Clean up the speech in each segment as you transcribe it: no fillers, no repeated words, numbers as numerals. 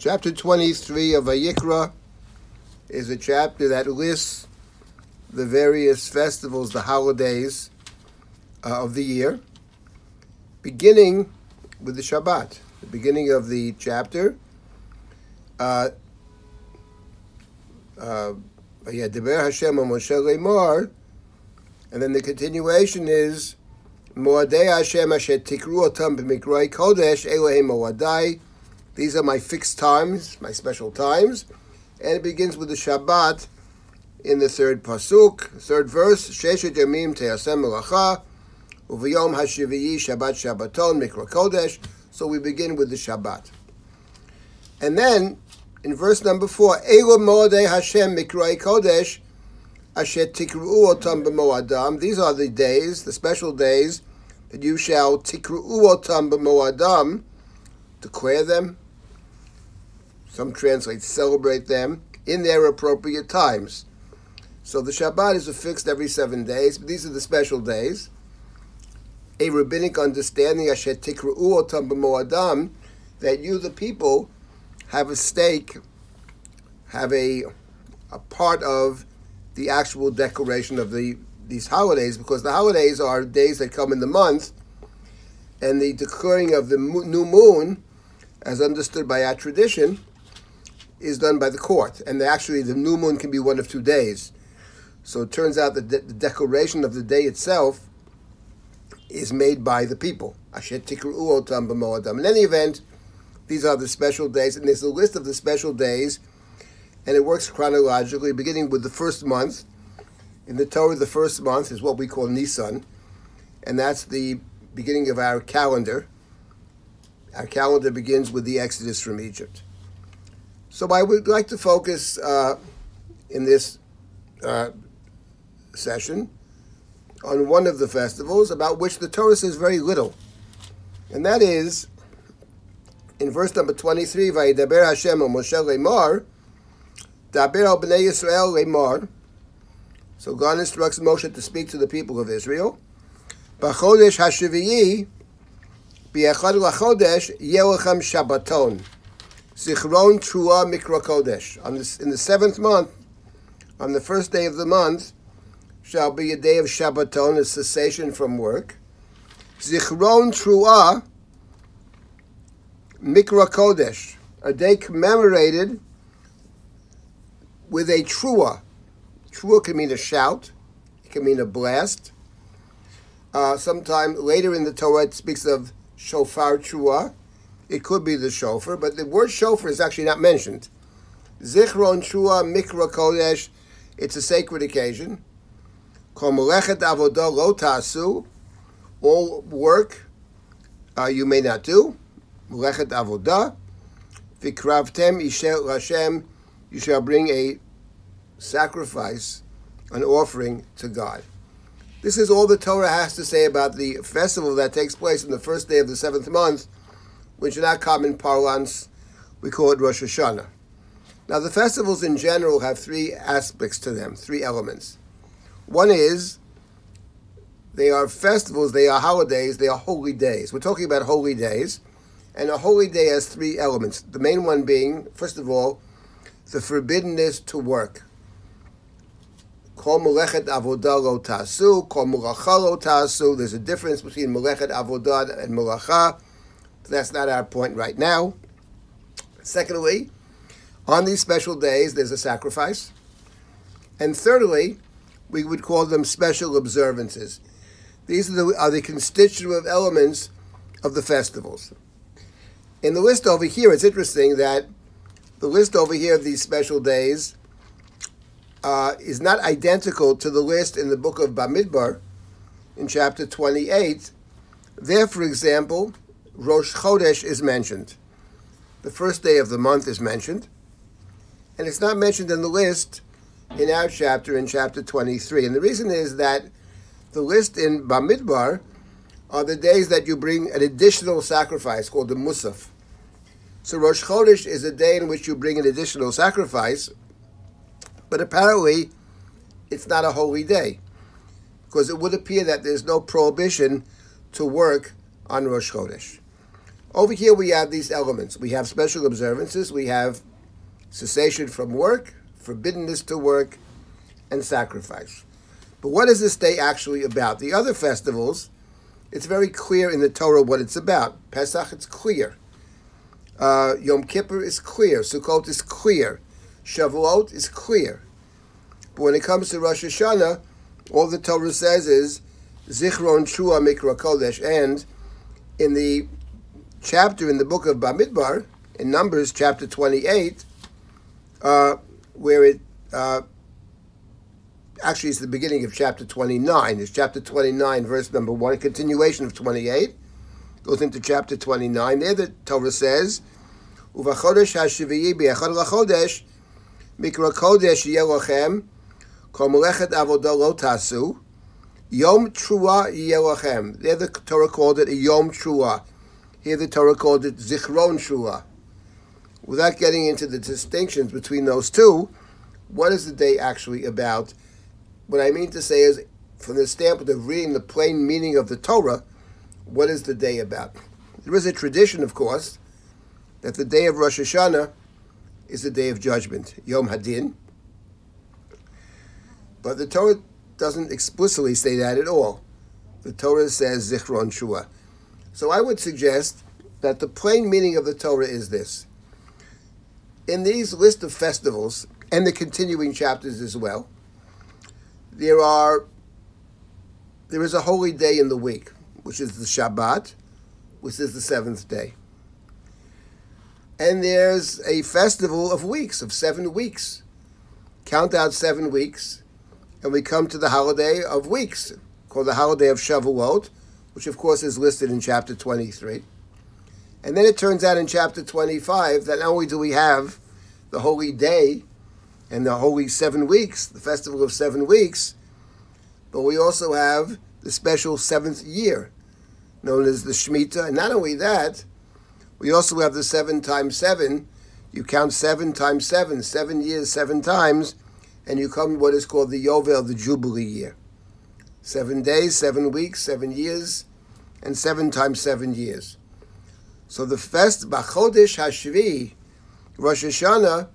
Chapter 23 of Ayikra is a chapter that lists the various festivals, the holidays of the year, beginning with the Shabbat. The beginning of the chapter, Deber Hashem Moshe Leimor, and then the continuation is Moadei Hashem Hashetikruotam beMikray Kodesh Elohim Moadei. These are my fixed times, my special times, and it begins with the Shabbat in the third Pasuk, third verse, Shesha Jamim Teasem melacha, Uviyom Hashiviyi Shabbat Shabbaton Mikra Kodesh. So we begin with the Shabbat. And then, in verse number 4, Elo Moadei Hashem Mikrai Kodesh Asher Tikruotam B'Moadam. These are the days, the special days, that you shall Tikruotam B'Moadam, declare them. Some translate celebrate them in their appropriate times. So the Shabbat is affixed every 7 days, but these are the special days. A rabbinic understanding, Asher Tikru'otam b'moadam, that you, the people, have a stake, have a part of the actual declaration of these holidays, because the holidays are days that come in the month, and the declaring of the new moon, as understood by our tradition, is done by the court. And actually, the new moon can be one of 2 days. So it turns out that the declaration of the day itself is made by the people. In any event, these are the special days, and there's a list of the special days, and it works chronologically, beginning with the first month. In the Torah, the first month is what we call Nisan, and that's the beginning of our calendar. Our calendar begins with the Exodus from Egypt. So I would like to focus in this session on one of the festivals about which the Torah says very little. And that is, in verse number 23, Vayidaber Hashem el Moshe leimar, Daber al bnei Yisrael leimar. So God instructs Moshe to speak to the people of Israel. Bachodesh hashiviyi, b'echad lachodesh, yeh lechem Shabbaton, Zichron Trua Mikra Kodesh. In the 7th month, on the 1st day of the month, shall be a day of Shabbaton, a cessation from work. Zichron Trua Mikra Kodesh, a day commemorated with a Trua. Trua can mean a shout, it can mean a blast. Sometime later in the Torah it speaks of Shofar Trua. It could be the shofar, but the word shofar is actually not mentioned. Zichron Trua Mikra Kodesh, it's a sacred occasion. Kol melechet avodah lo tasu, all work you may not do. Melechet avodah, vikravtem ishel Hashem, you shall bring a sacrifice, an offering to God. This is all the Torah has to say about the festival that takes place on the 1st day of the 7th month, which in our common parlance we call it Rosh Hashanah. Now the festivals in general have 3 aspects to them, 3 elements. One is, they are festivals, they are holidays, they are holy days. We're talking about holy days. And a holy day has 3 elements. The main one being, first of all, the forbiddenness to work. Kol melechet avodah lo tasu, kol melacha lo tasu. There's a difference between melechet avodah and melacha. That's not our point right now. Secondly, on these special days, there's a sacrifice. And thirdly, we would call them special observances. These are the constitutive elements of the festivals. In the list over here, it's interesting that the list over here of these special days is not identical to the list in the book of Bamidbar in chapter 28. There, for example, Rosh Chodesh is mentioned. The 1st day of the month is mentioned. And it's not mentioned in the list in our chapter, in chapter 23. And the reason is that the list in Bamidbar are the days that you bring an additional sacrifice called the Musaf. So Rosh Chodesh is a day in which you bring an additional sacrifice, but apparently it's not a holy day, because it would appear that there's no prohibition to work on Rosh Chodesh. Over here we have these elements. We have special observances. We have cessation from work, forbiddenness to work, and sacrifice. But what is this day actually about? The other festivals, it's very clear in the Torah what it's about. Pesach, it's clear. Yom Kippur is clear. Sukkot is clear. Shavuot is clear. But when it comes to Rosh Hashanah, all the Torah says is Zichron, Trua, Mikra, Kodesh. And in the chapter in the book of Bamidbar, in Numbers chapter 28, where it actually it's the beginning of chapter 29. It's chapter 29, verse number 1, continuation of 28. Goes into chapter 29. There the Torah says, Uvachodesh hashivii b'echad lachodesh, mikra kodesh yelochem, kol melechet avodah lo tasu, yom trua yelochem. There the Torah called it a yom trua. Here the Torah called it zichron trua. Without getting into the distinctions between those two, what is the day actually about? What I mean to say is, from the standpoint of reading the plain meaning of the Torah, what is the day about? There is a tradition, of course, that the day of Rosh Hashanah is the day of judgment, Yom Hadin. But the Torah doesn't explicitly say that at all. The Torah says Zichron Shua. So I would suggest that the plain meaning of the Torah is this. In these list of festivals, and the continuing chapters as well, there is a holy day in the week, which is the Shabbat, which is the seventh day. And there's a festival of weeks, of 7 weeks. Count out 7 weeks, and we come to the holiday of weeks, called the holiday of Shavuot, which of course is listed in chapter 23. And then it turns out in chapter 25 that not only do we have the holy day and the holy 7 weeks, the festival of 7 weeks, but we also have the special seventh year, known as the Shemitah. And not only that, we also have the 7 times 7. You count 7 times 7, 7 years, 7 times, and you come to what is called the Yovel, the Jubilee year. 7 days, 7 weeks, 7 years, and 7 times 7 years. So the fest, Bachodesh Hashvi, Rosh Hashanah,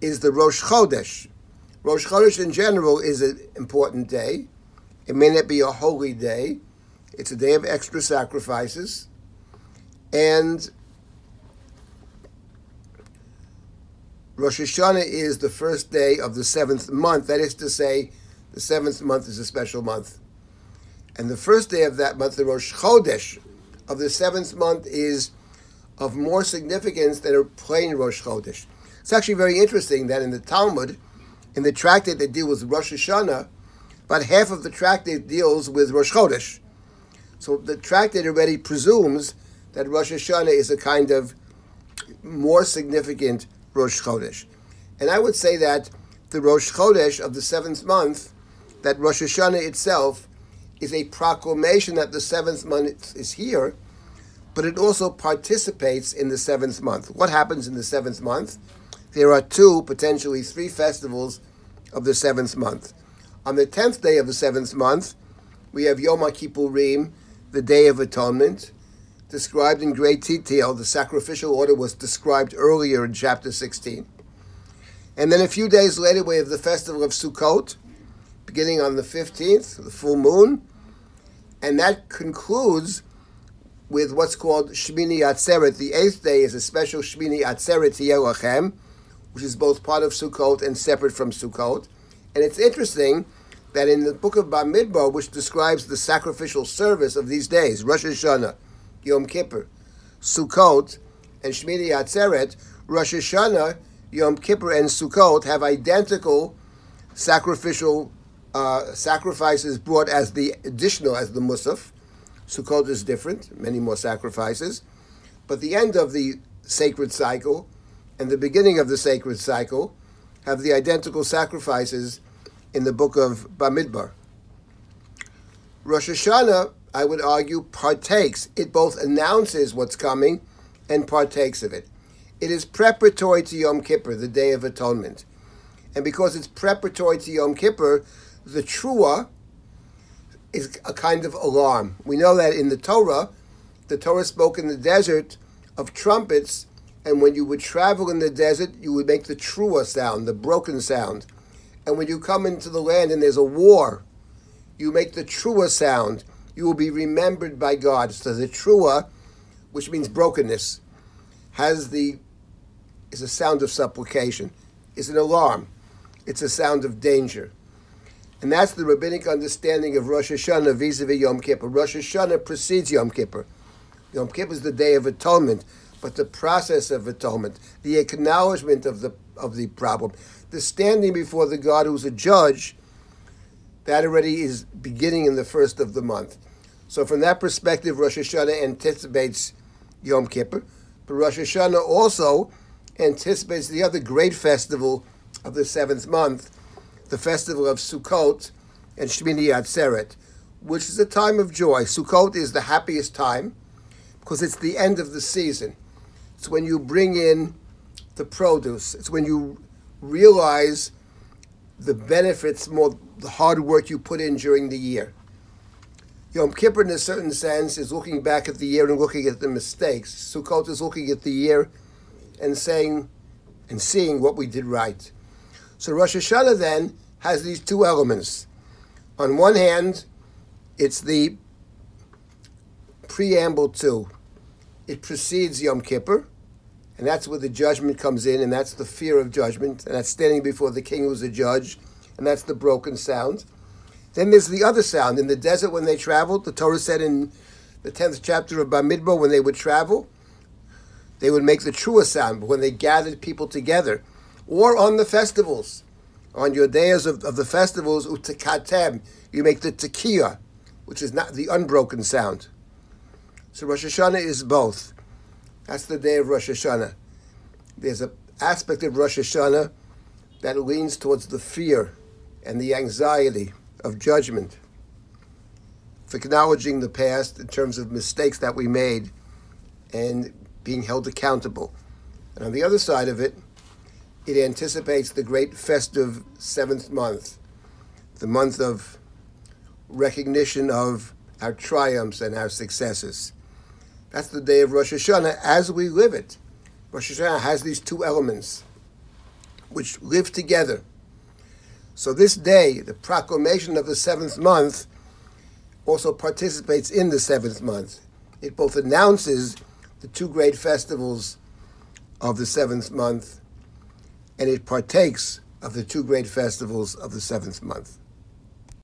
is the Rosh Chodesh. Rosh Chodesh in general is an important day. It may not be a holy day. It's a day of extra sacrifices. And Rosh Hashanah is the first day of the 7th month. That is to say, the 7th month is a special month. And the first day of that month, the Rosh Chodesh of the 7th month, is of more significance than a plain Rosh Chodesh. It's actually very interesting that in the Talmud, in the tractate that deals with Rosh Hashanah, about half of the tractate deals with Rosh Chodesh. So the tractate already presumes that Rosh Hashanah is a kind of more significant Rosh Chodesh. And I would say that the Rosh Chodesh of the 7th month, that Rosh Hashanah itself is a proclamation that the 7th month is here, but it also participates in the 7th month. What happens in the 7th month? There are 2, potentially 3 festivals of the 7th month. On the 10th day of the 7th month, we have Yom Kippurim, the Day of Atonement, described in great detail. The sacrificial order was described earlier in chapter 16. And then a few days later, we have the festival of Sukkot, beginning on the 15th, the full moon, and that concludes with what's called Shmini Atzeret. The 8th day is a special Shmini Atzeret Yelachem, which is both part of Sukkot and separate from Sukkot. And it's interesting that in the book of Bamidbar, which describes the sacrificial service of these days, Rosh Hashanah, Yom Kippur, Sukkot, and Shmini Atzeret, Rosh Hashanah, Yom Kippur, and Sukkot have identical sacrificial sacrifices brought as the additional, as the Musaf. Sukkot is different, many more sacrifices. But the end of the sacred cycle and the beginning of the sacred cycle have the identical sacrifices in the book of Bamidbar. Rosh Hashanah, I would argue, partakes. It both announces what's coming and partakes of it. It is preparatory to Yom Kippur, the Day of Atonement. And because it's preparatory to Yom Kippur, the Trua is a kind of alarm. We know that in the Torah, the Torah spoke in the desert of trumpets, and when you would travel in the desert, you would make the Trua sound, the broken sound. And when you come into the land and there's a war, you make the Trua sound. You will be remembered by God. So the Trua, which means brokenness, is a sound of supplication. It's an alarm. It's a sound of danger. And that's the rabbinic understanding of Rosh Hashanah vis-a-vis Yom Kippur. Rosh Hashanah precedes Yom Kippur. Yom Kippur is the Day of Atonement, but the process of atonement, the acknowledgement of the problem, the standing before the God who's a judge, that already is beginning in the first of the month. So from that perspective, Rosh Hashanah anticipates Yom Kippur, but Rosh Hashanah also anticipates the other great festival of the seventh month, the festival of Sukkot and Shmini Atzeret, which is a time of joy. Sukkot is the happiest time because it's the end of the season. It's when you bring in the produce. It's when you realize the benefits, more the hard work you put in during the year. Yom Kippur, in a certain sense, is looking back at the year and looking at the mistakes. Sukkot is looking at the year and saying and seeing what we did right. So Rosh Hashanah then has these two elements. On one hand, it's the preamble to. It precedes Yom Kippur, and that's where the judgment comes in, and that's the fear of judgment, and that's standing before the king who's a judge, and that's the broken sound. Then there's the other sound. In the desert when they traveled, the Torah said in the 10th chapter of Bamidbar, when they would travel, they would make the truer sound, but when they gathered people together, or on the festivals, on your days of the festivals, utekatem, you make the tekiah, which is not the unbroken sound. So Rosh Hashanah is both. That's the day of Rosh Hashanah. There's an aspect of Rosh Hashanah that leans towards the fear and the anxiety of judgment, for acknowledging the past in terms of mistakes that we made and being held accountable. And on the other side of it, it anticipates the great festive seventh month, the month of recognition of our triumphs and our successes. That's the day of Rosh Hashanah as we live it. Rosh Hashanah has these two elements which live together. So this day, the proclamation of the seventh month, also participates in the seventh month. It both announces the two great festivals of the seventh month, and it partakes of the two great festivals of the seventh month.